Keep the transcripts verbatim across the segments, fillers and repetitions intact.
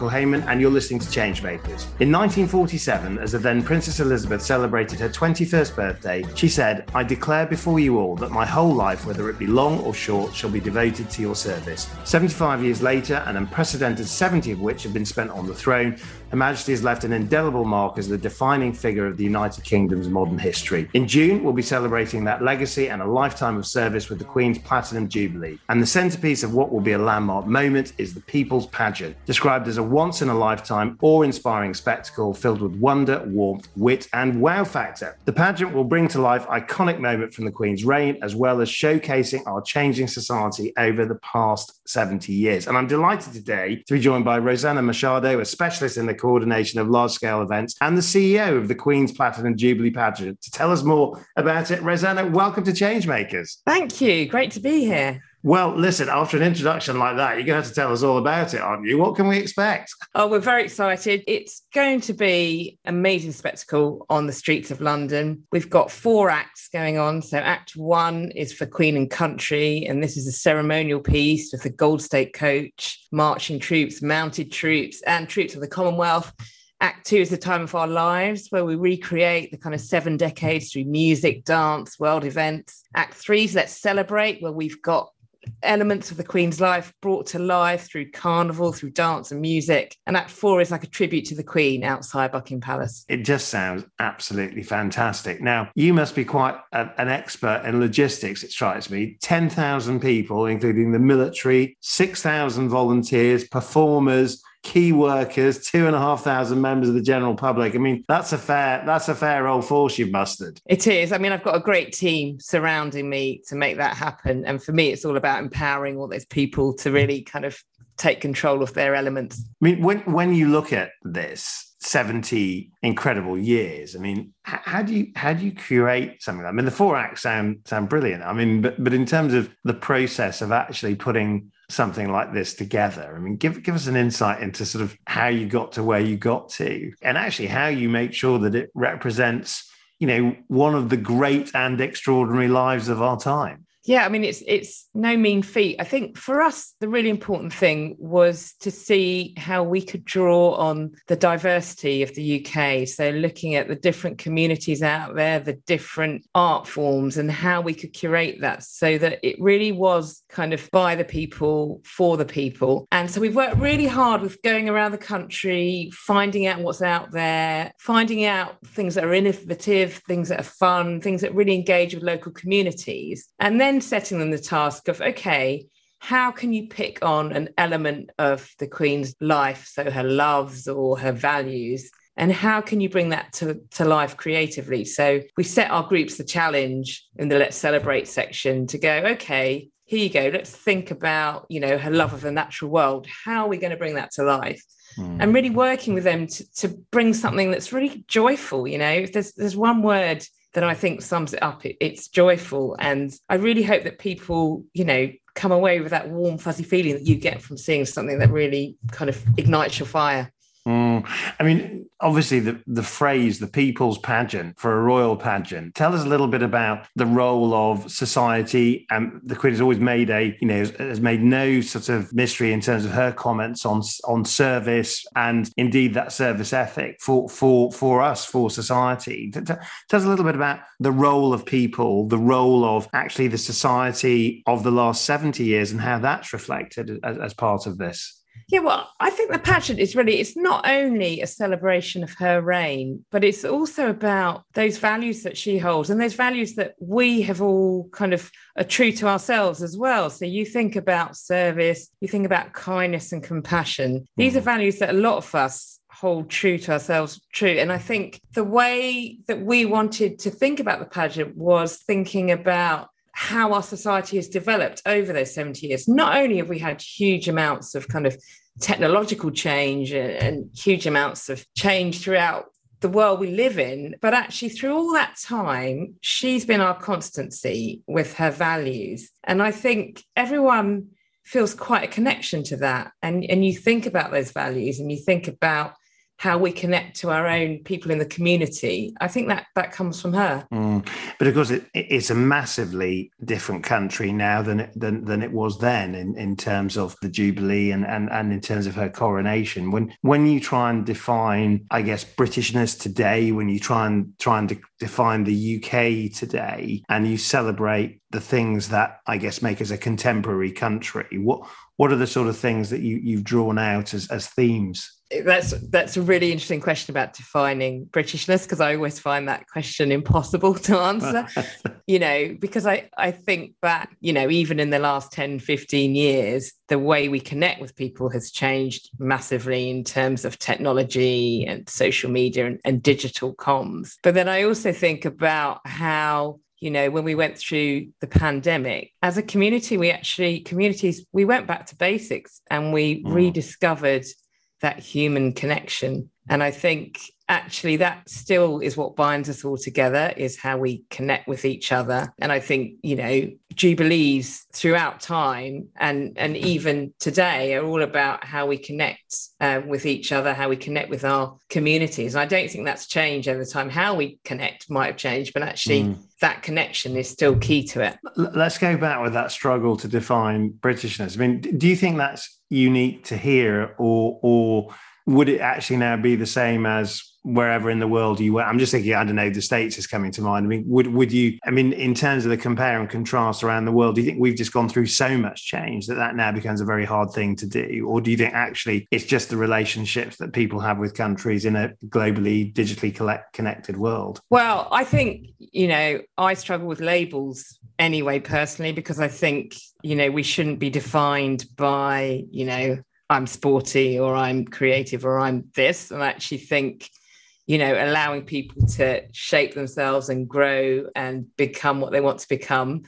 Michael Heyman, and you're listening to Change Makers. In nineteen forty-seven, as the then Princess Elizabeth celebrated her twenty-first birthday, she said, "I declare before you all that my whole life, whether it be long or short, shall be devoted to your service." seventy-five years later, an unprecedented seventy of which have been spent on the throne, Her Majesty has left an indelible mark as the defining figure of the United Kingdom's modern history. In June, we'll be celebrating that legacy and a lifetime of service with the Queen's Platinum Jubilee. And the centrepiece of what will be a landmark moment is the People's Pageant, described as a once-in-a-lifetime, awe-inspiring spectacle filled with wonder, warmth, wit, and wow factor. The pageant will bring to life iconic moments from the Queen's reign, as well as showcasing our changing society over the past seventy years. And I'm delighted today to be joined by Rosanna Machado, a specialist in the coordination of large-scale events and the C E O of the Queen's Platinum Jubilee pageant, to tell us more about it. Rosanna, welcome to Change Makers. Thank you. Great to be here. Well, listen, after an introduction like that, you're going to have to tell us all about it, aren't you? What can we expect? Oh, we're very excited. It's going to be an amazing spectacle on the streets of London. We've got four acts going on. So Act One is for Queen and Country, and this is a ceremonial piece with the Gold State Coach, marching troops, mounted troops, and troops of the Commonwealth. Act Two is the time of our lives, where we recreate the kind of seven decades through music, dance, world events. Act Three is Let's Celebrate, where we've got elements of the Queen's life brought to life through carnival, through dance and music. And Act Four is like a tribute to the Queen outside Buckingham Palace. It just sounds absolutely fantastic. Now, you must be quite a, an expert in logistics, it strikes me. ten thousand people, including the military, six thousand volunteers, performers, key workers, two and a half thousand members of the general public. I mean, that's a fair, that's a fair old force you've mustered. It is. I mean, I've got a great team surrounding me to make that happen. And for me, it's all about empowering all those people to really kind of take control of their elements. I mean, when, when you look at this, seventy incredible years. I mean, how do you how do you curate something like that? I mean, the four acts sound sound brilliant. I mean, but but in terms of the process of actually putting something like this together, I mean, give give us an insight into sort of how you got to where you got to, and actually how you make sure that it represents, you know, one of the great and extraordinary lives of our time. Yeah, I mean, it's it's no mean feat. I think for us, the really important thing was to see how we could draw on the diversity of the U K. So looking at the different communities out there, the different art forms, and how we could curate that so that it really was kind of by the people, for the people. And so we've worked really hard with going around the country, finding out what's out there, finding out things that are innovative, things that are fun, things that really engage with local communities. And then setting them the task of, okay, how can you pick on an element of the Queen's life, so her loves or her values, and how can you bring that to, to life creatively? So we set our groups the challenge in the Let's Celebrate section to go, okay, here you go, let's think about, you know, her love of the natural world. How are we going to bring that to life? Mm. And really working with them to, to bring something that's really joyful, you know. If there's, there's one word that I think sums it up, it's joyful. And I really hope that people, you know, come away with that warm, fuzzy feeling that you get from seeing something that really kind of ignites your fire. Mm. I mean, obviously the, the phrase, the People's Pageant, for a royal pageant, tell us a little bit about the role of society. Um, the Queen has always made a, you know, has made no sort of mystery in terms of her comments on on service, and indeed that service ethic for for for us, for society. T- t- tell us a little bit about the role of people, the role of actually the society of the last seventy years, and how that's reflected as, as part of this. Yeah, well, I think the pageant is really, it's not only a celebration of her reign, but it's also about those values that she holds and those values that we have all kind of are true to ourselves as well. So you think about service, you think about kindness and compassion. These are values that a lot of us hold true to ourselves, true. And I think the way that we wanted to think about the pageant was thinking about how our society has developed over those seventy years. Not only have we had huge amounts of kind of technological change and, and huge amounts of change throughout the world we live in, but actually through all that time, she's been our constancy with her values. And I think everyone feels quite a connection to that. And, and you think about those values and you think about how we connect to our own people in the community. I think that that comes from her. Mm. But of course, it, it's a massively different country now than it, than, than it was then in, in terms of the Jubilee and, and, and in terms of her coronation. When when you try and define, I guess, Britishness today, when you try and try and de- define the U K today, and you celebrate the things that I guess make us a contemporary country, what what are the sort of things that you you've drawn out as as themes? That's that's a really interesting question about defining Britishness, because I always find that question impossible to answer, you know, because I, I think that, you know, even in the last ten, fifteen years, the way we connect with people has changed massively in terms of technology and social media and, and digital comms. But then I also think about how, you know, when we went through the pandemic, as a community, we actually, communities, we went back to basics and we mm. rediscovered that human connection. And I think actually that still is what binds us all together, is how we connect with each other. And I think, you know, Jubilees throughout time and, and even today are all about how we connect uh, with each other, how we connect with our communities. And I don't think that's changed over time. How we connect might have changed, but actually mm. that connection is still key to it. Let's go back with that struggle to define Britishness. I mean, do you think that's unique to here, or or would it actually now be the same as wherever in the world you were? I'm just thinking, I don't know, the States is coming to mind. I mean, would would you, I mean, in terms of the compare and contrast around the world, do you think we've just gone through so much change that that now becomes a very hard thing to do? Or do you think actually it's just the relationships that people have with countries in a globally, digitally collect, connected world? Well, I think, you know, I struggle with labels anyway, personally, because I think, you know, we shouldn't be defined by, you know, I'm sporty or I'm creative or I'm this. And I actually think, you know, allowing people to shape themselves and grow and become what they want to become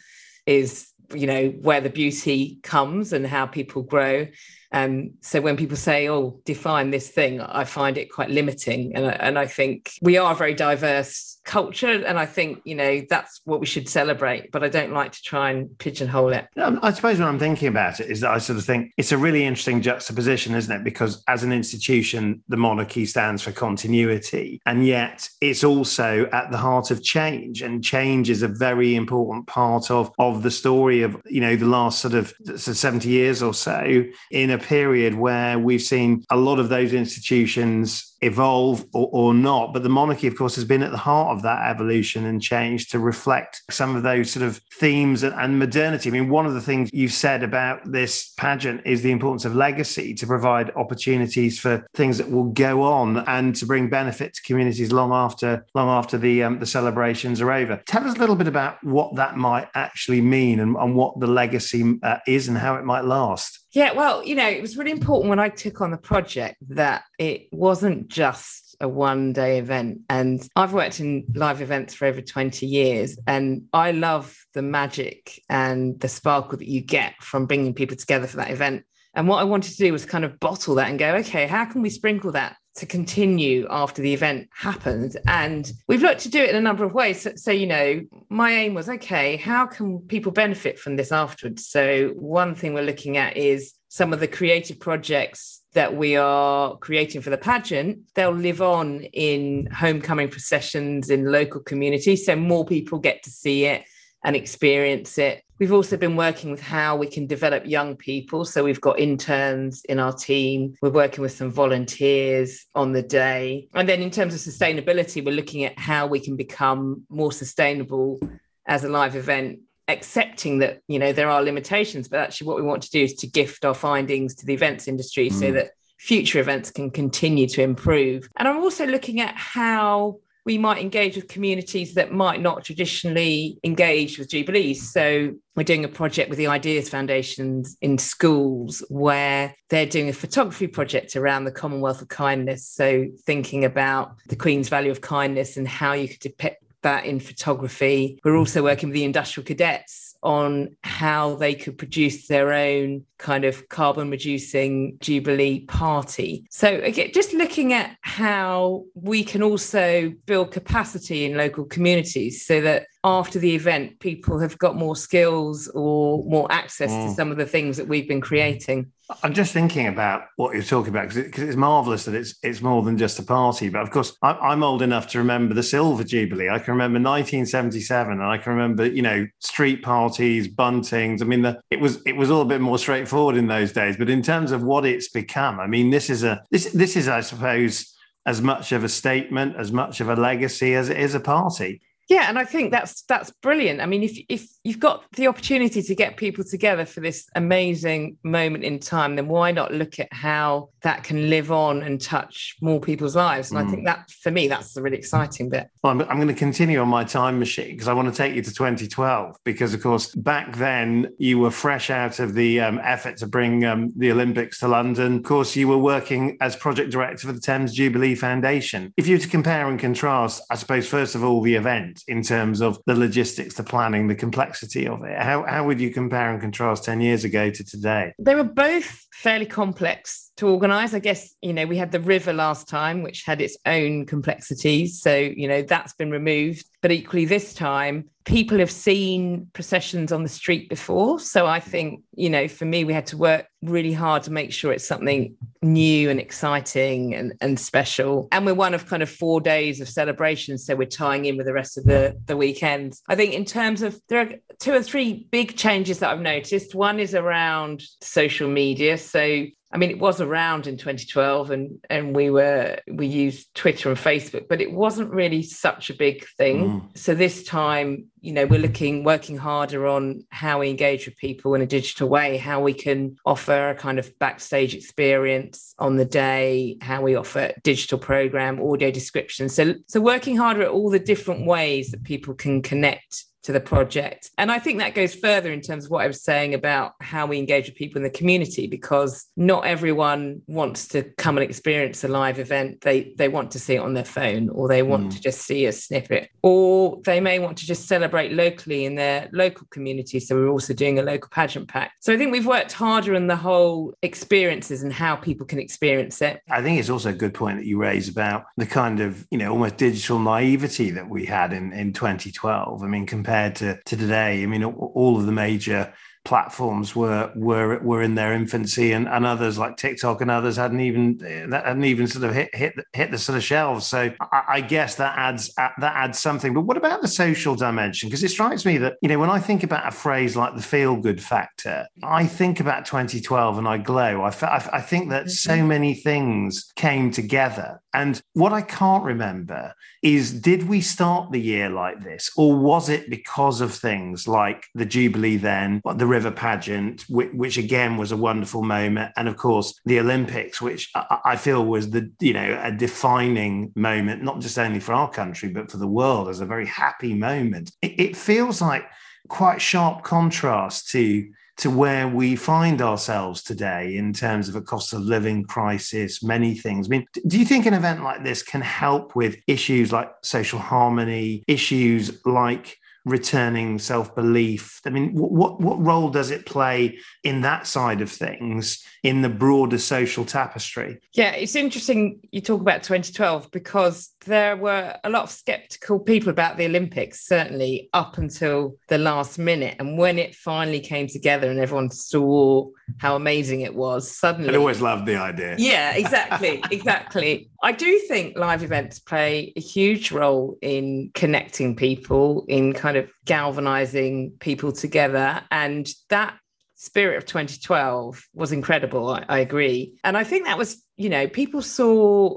is, you know, where the beauty comes and how people grow. Um, so when people say, oh, define this thing, I find it quite limiting. And I, and I think we are a very diverse culture. And I think, you know, that's what we should celebrate. But I don't like to try and pigeonhole it. I suppose what I'm thinking about it is that I sort of think it's a really interesting juxtaposition, isn't it? Because as an institution, the monarchy stands for continuity. And yet it's also at the heart of change. And change is a very important part of, of the story of, you know, the last sort of seventy years or so, in a period where we've seen a lot of those institutions evolve or, or not. But the monarchy, of course, has been at the heart of that evolution and change to reflect some of those sort of themes and, and modernity. I mean, one of the things you've said about this pageant is the importance of legacy to provide opportunities for things that will go on and to bring benefit to communities long after long after the um, the celebrations are over. Tell us a little bit about what that might actually mean and, and what the legacy uh, is and how it might last. Yeah, well, you know, it was really important when I took on the project that it wasn't just a one-day event. And I've worked in live events for over twenty years, and I love the magic and the sparkle that you get from bringing people together for that event. And what I wanted to do was kind of bottle that and go, okay, how can we sprinkle that to continue after the event happens? And we've looked to do it in a number of ways. So, so, you know, my aim was, okay, how can people benefit from this afterwards? So one thing we're looking at is some of the creative projects that we are creating for the pageant. They'll live on in homecoming processions in local communities, so more people get to see it and experience it. We've also been working with how we can develop young people. So we've got interns in our team. We're working with some volunteers on the day. And then in terms of sustainability, we're looking at how we can become more sustainable as a live event, accepting that, you know, there are limitations, but actually what we want to do is to gift our findings to the events industry mm. so that future events can continue to improve. And I'm also looking at how we might engage with communities that might not traditionally engage with Jubilees. So we're doing a project with the Ideas Foundation in schools where they're doing a photography project around the Commonwealth of Kindness. So thinking about the Queen's value of kindness and how you could depict that in photography. We're also working with the industrial cadets on how they could produce their own kind of carbon reducing Jubilee party. So again, just looking at how we can also build capacity in local communities so that after the event, people have got more skills or more access mm. to some of the things that we've been creating. I'm just thinking about what you're talking about, because it, it's marvellous that it's it's more than just a party. But of course, I'm, I'm old enough to remember the Silver Jubilee. I can remember nineteen seventy-seven, and I can remember, you know, street parties, buntings. I mean, the, it was it was all a bit more straightforward in those days. But in terms of what it's become, I mean, this is a this this is, I suppose, as much of a statement, as much of a legacy as it is a party. Yeah, and I think that's that's brilliant. I mean, if if you've got the opportunity to get people together for this amazing moment in time, then why not look at how that can live on and touch more people's lives? And mm. I think that, for me, that's the really exciting bit. Well, I'm, I'm going to continue on my time machine, because I want to take you to twenty twelve, because, of course, back then you were fresh out of the um, effort to bring um, the Olympics to London. Of course, you were working as project director for the Thames Jubilee Foundation. If you were to compare and contrast, I suppose, first of all, the event, in terms of the logistics, the planning, the complexity of it? How how would you compare and contrast ten years ago to today? They were both fairly complex to organise. I guess, you know, we had the river last time, which had its own complexities. So, you know, that's been removed. But equally this time, people have seen processions on the street before. So I think, you know, for me, we had to work really hard to make sure it's something new and exciting and, and special. And we're one of kind of four days of celebration. So we're tying in with the rest of the, the weekend. I think in terms of, there are two or three big changes that I've noticed. One is around social media. So I mean, it was around in twenty twelve and, and we were we used Twitter and Facebook, but it wasn't really such a big thing. Mm. So this time, you know, we're looking, working harder on how we engage with people in a digital way, how we can offer a kind of backstage experience on the day, how we offer digital program, audio description. So, so working harder at all the different ways that people can connect to the project. And I think that goes further in terms of what I was saying about how we engage with people in the community, because not everyone wants to come and experience a live event. They they want to see it on their phone, or they want mm. to just see a snippet, or they may want to just celebrate locally in their local community. So we're also doing a local pageant pack. So I think we've worked harder on the whole experiences and how people can experience it. I think it's also a good point that you raise about the kind of, you know, almost digital naivety that we had in, in twenty twelve. I mean, compared compared to, to today. I mean, all of the major platforms were were were in their infancy, and, and others like TikTok and others hadn't even hadn't even sort of hit hit, hit the sort of shelves. So I, I guess that adds that adds something. But what about the social dimension? Because it strikes me that, you know, when I think about a phrase like the feel good factor, I think about twenty twelve and I glow. I I think that so many things came together. And what I can't remember is, did we start the year like this, or was it because of things like the Jubilee then, the River Pageant, which, which again was a wonderful moment, and of course the Olympics, which I, I feel was the, you know, a defining moment, not just only for our country but for the world, as a very happy moment. It, it feels like quite sharp contrast to. to where we find ourselves today in terms of a cost of living crisis, many things. I mean, do you think an event like this can help with issues like social harmony, issues like returning self-belief? I mean, what, what role does it play in that side of things, in the broader social tapestry? Yeah, it's interesting you talk about twenty twelve, because there were a lot of sceptical people about the Olympics, certainly up until the last minute. And when it finally came together and everyone saw how amazing it was, suddenly... I always loved the idea. Yeah, exactly, exactly. I do think live events play a huge role in connecting people, in kind of galvanizing people together. And that spirit of twenty twelve was incredible, I, I agree. And I think that was, you know, people saw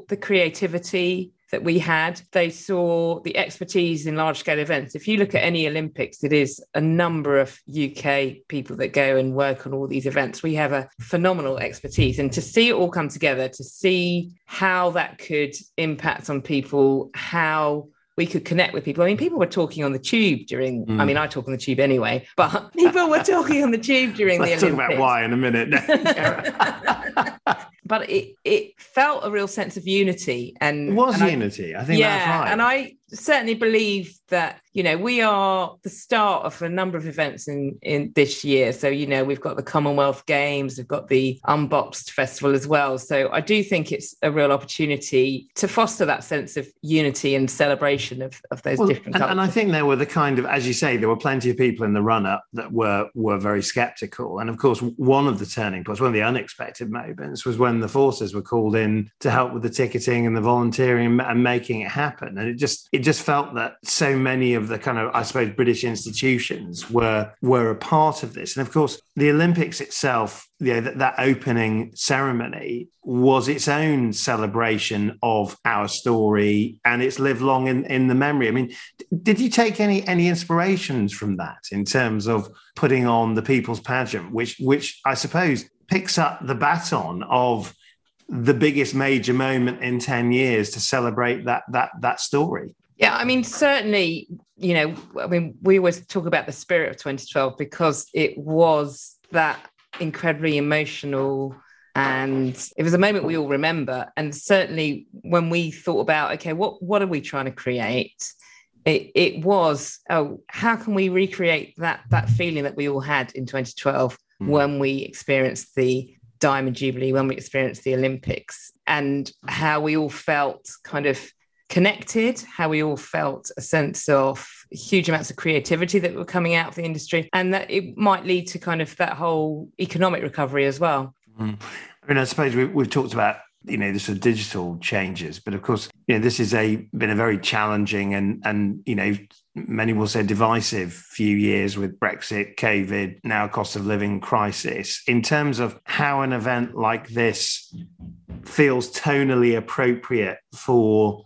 the creativity that we had. They saw the expertise in large-scale events. If you look at any Olympics, it is a number of U K people that go and work on all these events. We have a phenomenal expertise. And to see it all come together, to see how that could impact on people, how we could connect with people. I mean, people were talking on the tube during, mm. I mean, I talk on the tube anyway, but people were talking on the tube during the Olympics. Let's talk about why in a minute. but it it felt a real sense of unity. And it was and unity. I, I think yeah, that's right. And I certainly believe that, you know, we are the start of a number of events in, in this year. So, you know, we've got the Commonwealth Games, we've got the Unboxed Festival as well. So I do think it's a real opportunity to foster that sense of unity and celebration of, of those well, different cultures. And, and I think there were the kind of, as you say, there were plenty of people in the run-up that were, were very sceptical. And of course, one of the turning points, one of the unexpected moments was when the forces were called in to help with the ticketing and the volunteering and making it happen. And it just, it just felt that so many of the kind of, I suppose, British institutions were, were a part of this. And of course, the Olympics itself, you know, that, that opening ceremony was its own celebration of our story, and it's lived long in, in the memory. I mean, did you take any any inspirations from that in terms of putting on the People's Pageant, which which I suppose picks up the baton of the biggest major moment in ten years to celebrate that that that story? Yeah, I mean, certainly, you know, I mean, we always talk about the spirit of twenty twelve because it was that incredibly emotional, and it was a moment we all remember. And certainly when we thought about, okay, what what are we trying to create, it, it was, oh, how can we recreate that that feeling that we all had in twenty twelve when we experienced the Diamond Jubilee, when we experienced the Olympics, and how we all felt kind of connected, how we all felt a sense of huge amounts of creativity that were coming out of the industry, and that it might lead to kind of that whole economic recovery as well. Mm. I mean, I suppose we, we've talked about, you know, the sort of digital changes, but of course, you know, this has a, been a very challenging and, and, you know, many will say divisive few years with Brexit, COVID, now cost of living crisis. In terms of how an event like this feels tonally appropriate for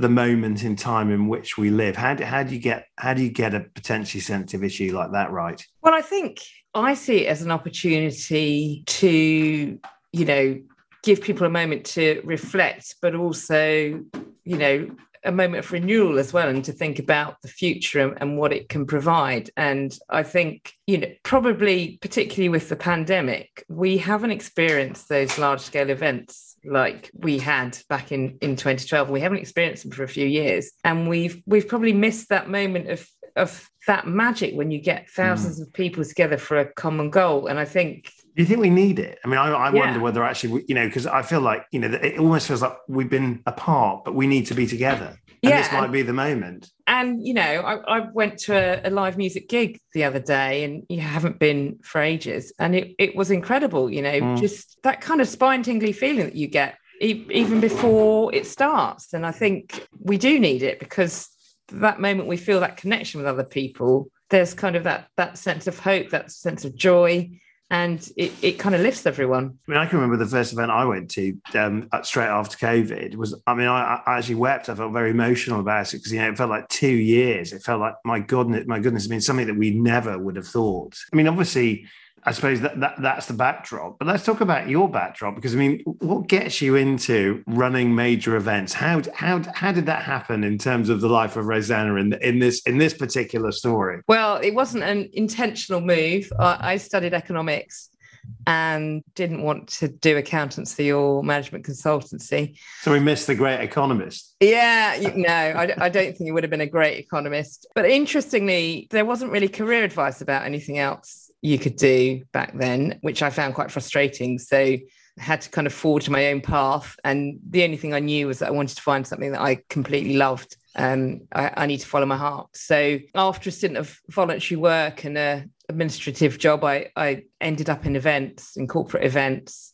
the moment in time in which we live, how do, how do you get how do you get a potentially sensitive issue like that right? Well, I think I see it as an opportunity to, you know, give people a moment to reflect, but also, you know, a moment of renewal as well, and to think about the future and, and what it can provide. And I think, you know, probably particularly with the pandemic, we haven't experienced those large-scale events like we had back in, in twenty twelve. We haven't experienced them for a few years. And we've we've probably missed that moment of of that magic when you get thousands mm. of people together for a common goal. And I think... Do you think we need it? I mean, I, I yeah. wonder whether actually, we, you know, because I feel like, you know, it almost feels like we've been apart, but we need to be together. And yeah, this might and, be the moment. And, you know, I, I went to a, a live music gig the other day, and you haven't been for ages. And it, it was incredible, you know, mm. just that kind of spine-tingly feeling that you get e- even before it starts. And I think we do need it, because that moment we feel that connection with other people, there's kind of that that sense of hope, that sense of joy. And it, it kind of lifts everyone. I mean, I can remember the first event I went to um, straight after COVID was, I mean, I, I actually wept. I felt very emotional about it because, you know, it felt like two years. It felt like, my goodness, my goodness, I mean, something that we never would have thought. I mean, obviously, I suppose that, that that's the backdrop. But let's talk about your backdrop, because, I mean, what gets you into running major events? How how how did that happen in terms of the life of Rosanna in, in this in this particular story? Well, it wasn't an intentional move. I, I studied economics and didn't want to do accountancy or management consultancy. So we missed the great economist. Yeah, you, no, I, I don't think he would have been a great economist. But interestingly, there wasn't really career advice about anything else you could do back then, which I found quite frustrating. So I had to kind of forge my own path. And the only thing I knew was that I wanted to find something that I completely loved. Um, I, I need to follow my heart. So after a stint of voluntary work and an administrative job, I, I ended up in events, in corporate events,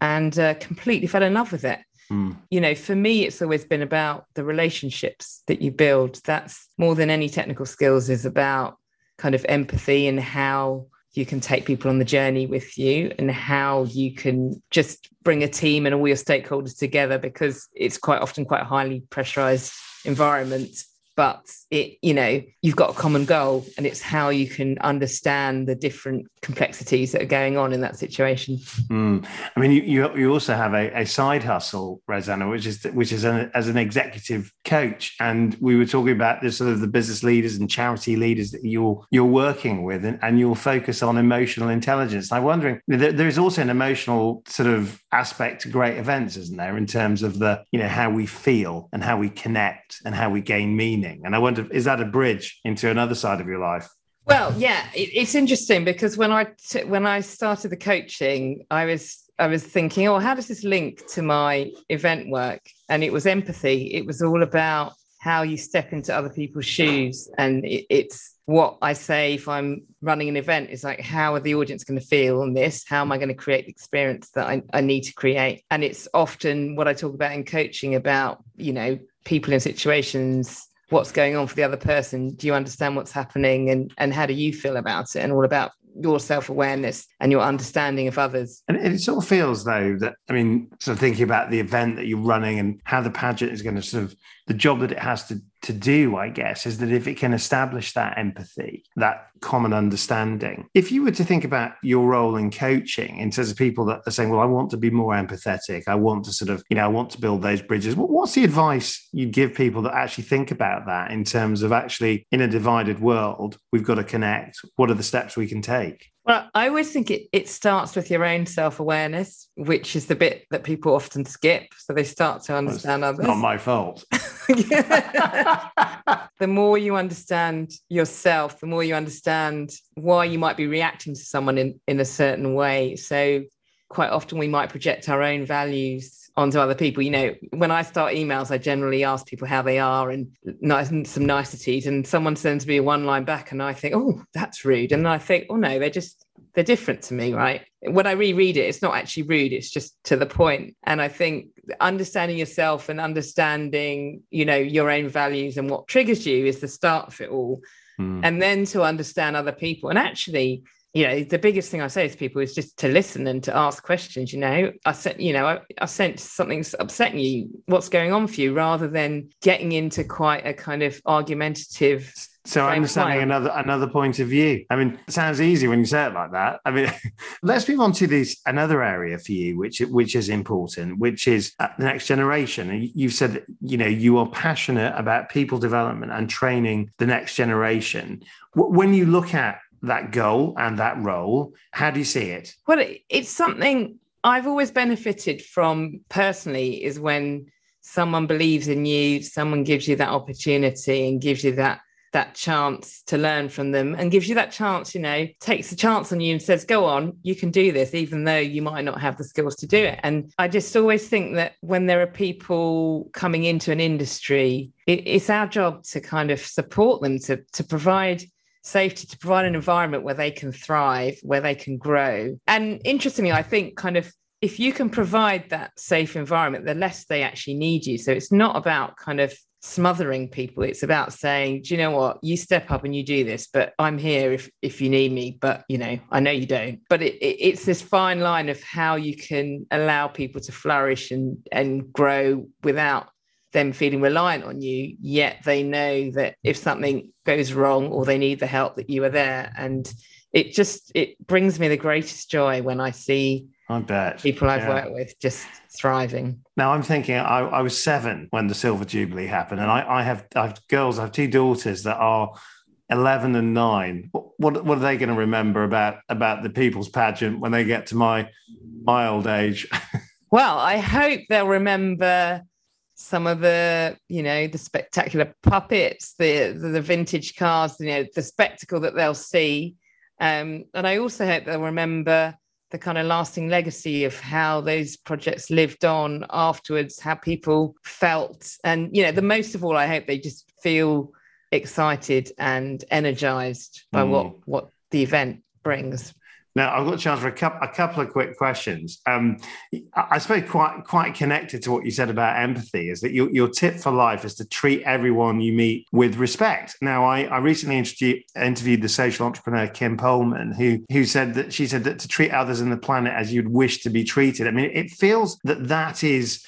and uh, completely fell in love with it. Mm. You know, for me, it's always been about the relationships that you build. That's more than any technical skills, is about kind of empathy and how you can take people on the journey with you, and how you can just bring a team and all your stakeholders together, because it's quite often quite a highly pressurized environment. but it, you know, you've got a common goal, and it's how you can understand the different complexities that are going on in that situation. Mm. I mean, you, you you also have a, a side hustle, Rosanna, which is which is an, as an executive coach, and we were talking about this sort of the business leaders and charity leaders that you're you're working with, and, and your focus on emotional intelligence. And I'm wondering, there, there's also an emotional sort of aspect to great events, isn't there, in terms of the, you know, how we feel and how we connect and how we gain meaning. And I wonder, is that a bridge into another side of your life? Well, yeah, it, it's interesting, because when I t- when I started the coaching, I was I was thinking, oh, how does this link to my event work? And it was empathy. It was all about how you step into other people's shoes. And it, it's what I say if I'm running an event is like, how are the audience going to feel on this? How am I going to create the experience that I, I need to create? And it's often what I talk about in coaching about, you know, people in situations, what's going on for the other person. Do you understand what's happening, and, and how do you feel about it? And all about your self-awareness and your understanding of others. And it sort of feels, though, that, I mean, sort of thinking about the event that you're running and how the pageant is going to sort of, the job that it has to, to do, I guess, is that if it can establish that empathy, that common understanding. If you were to think about your role in coaching in terms of people that are saying, well, I want to be more empathetic, I want to sort of, you know, I want to build those bridges, what's the advice you give people that actually think about that in terms of actually, in a divided world, we've got to connect? What are the steps we can take? Well, I always think it, it starts with your own self-awareness, which is the bit that people often skip. So they start to understand well, it's others. Not my fault. The more you understand yourself, the more you understand why you might be reacting to someone in, in a certain way. So quite often we might project our own values onto other people. You know, when I start emails, I generally ask people how they are and nice, some niceties, and someone sends me a one line back and I think, oh, that's rude. And I think, oh no, they're just, they're different to me, right? When I reread it, it's not actually rude, it's just to the point. And I think understanding yourself and understanding, you know, your own values and what triggers you is the start of it all. Mm. And then to understand other people. And actually, you know, the biggest thing I say to people is just to listen and to ask questions. You know, I sent, you know, I, I sent something's upsetting you. What's going on for you? Rather than getting into quite a kind of argumentative. So understanding point. another another point of view. I mean, it sounds easy when you say it like that. I mean, let's move on to this another area for you, which which is important, which is the next generation. And you've said that, you know, you are passionate about people development and training the next generation. When you look at that goal and that role, how do you see it? Well, it, it's something I've always benefited from personally, is when someone believes in you, someone gives you that opportunity and gives you that that chance to learn from them, and gives you that chance, you know, takes a chance on you and says, go on, you can do this, even though you might not have the skills to do it. And I just always think that when there are people coming into an industry, it, it's our job to kind of support them, to to provide safety, to provide an environment where they can thrive, where they can grow. And interestingly, I think kind of if you can provide that safe environment, the less they actually need you. So it's not about kind of smothering people. It's about saying, do you know what? You step up and you do this, but I'm here if if you need me, but, you know, I know you don't. But it, it, it's this fine line of how you can allow people to flourish and, and grow without them feeling reliant on you, yet they know that if something goes wrong or they need the help, that you are there. And it just, it brings me the greatest joy when I see I bet. people I've yeah. worked with just thriving. Now, I'm thinking I, I was seven when the Silver Jubilee happened, and I, I have I've girls, I have two daughters that are eleven and nine. What what are they going to remember about about the People's Pageant when they get to my my old age? Well, I hope they'll remember some of the, you know, the spectacular puppets, the, the the vintage cars, you know, the spectacle that they'll see. Um, and I also hope they'll remember the kind of lasting legacy of how those projects lived on afterwards, how people felt. And, you know, the most of all, I hope they just feel excited and energized by mm. what, what the event brings. Now, I've got a chance for a couple, a couple of quick questions. Um, I suppose quite quite connected to what you said about empathy is that your, your tip for life is to treat everyone you meet with respect. Now, I, I recently interview, interviewed the social entrepreneur Kim Pullman, who who said that she said that to treat others in the planet as you'd wish to be treated. I mean, it feels that that is,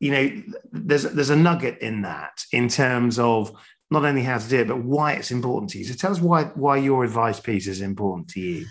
you know, there's there's a nugget in that in terms of not only how to do it, but why it's important to you. So tell us why why your advice piece is important to you.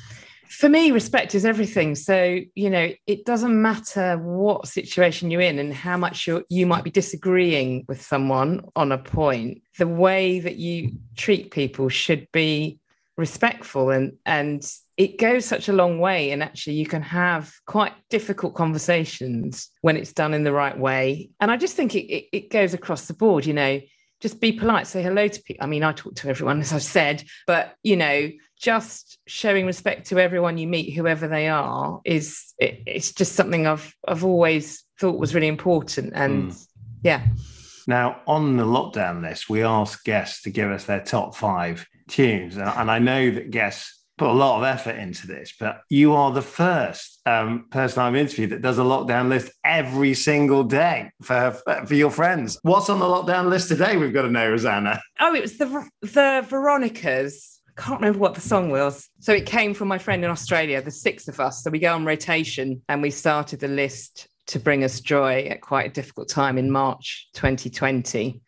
For me, respect is everything. So, you know, it doesn't matter what situation you're in and how much you're, you might be disagreeing with someone on a point. The way that you treat people should be respectful, and and it goes such a long way. And actually, you can have quite difficult conversations when it's done in the right way. And I just think it it, it goes across the board, you know. Just be polite, say hello to people. I mean, I talk to everyone, as I've said, but, you know, just showing respect to everyone you meet, whoever they are, is it, it's just something I've I've always thought was really important. And mm. yeah. Now, on the lockdown list, we asked guests to give us their top five tunes. And I know that guests put a lot of effort into this, but you are the first um, person I've interviewed that does a lockdown list every single day for for your friends. What's on the lockdown list today? We've got to know, Rosanna. Oh, it was the the Veronicas. I can't remember what the song was. So it came from my friend in Australia, the six of us. So we go on rotation, and we started the list to bring us joy at quite a difficult time in March twenty twenty.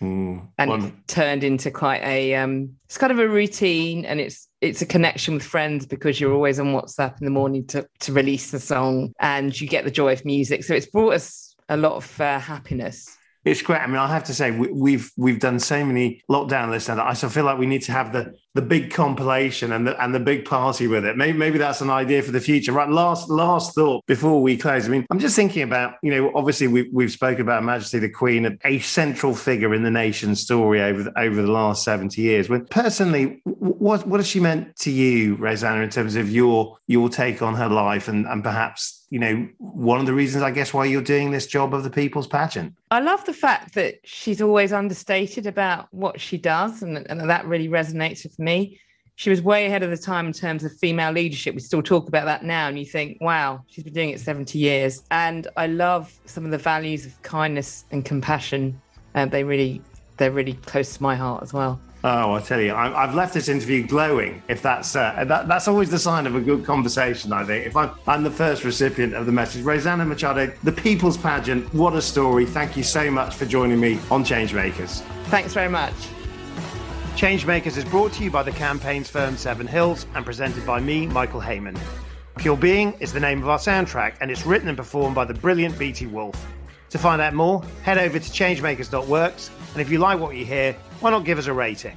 Mm, and one. It turned into quite a um it's kind of a routine, and it's it's a connection with friends, because you're always on WhatsApp in the morning to to release the song, and you get the joy of music. So it's brought us a lot of uh, happiness. It's great. I mean, I have to say, we, we've we've done so many lockdown lists now that I still feel like we need to have the the big compilation and the and the big party with it. Maybe maybe that's an idea for the future. Right. Last last thought before we close. I mean, I'm just thinking about, you know, obviously we've we've spoken about Her Majesty the Queen, a central figure in the nation's story over the, over the last seventy years. But personally, what what has she meant to you, Rosanna, in terms of your your take on her life, and and perhaps, you know, one of the reasons, I guess, why you're doing this job of the People's Pageant? I love the fact that she's always understated about what she does, and, and that really resonates with me. She was way ahead of the time in terms of female leadership. We still talk about that now, and you think, wow, she's been doing it seventy years. And I love some of the values of kindness and compassion. And they really, they're really close to my heart as well. Oh, I tell you, I've left this interview glowing. If that's uh, that, that's always the sign of a good conversation, I think. If I'm, I'm the first recipient of the message, Rosanna Machado, the People's Pageant, what a story. Thank you so much for joining me on Change Makers. Thanks very much. Change Makers is brought to you by the campaigns firm Seven Hills and presented by me, Michael Heyman. Pure Being is the name of our soundtrack, and it's written and performed by the brilliant B T Wolf. To find out more, head over to changemakers dot works, and if you like what you hear, why not give us a rating?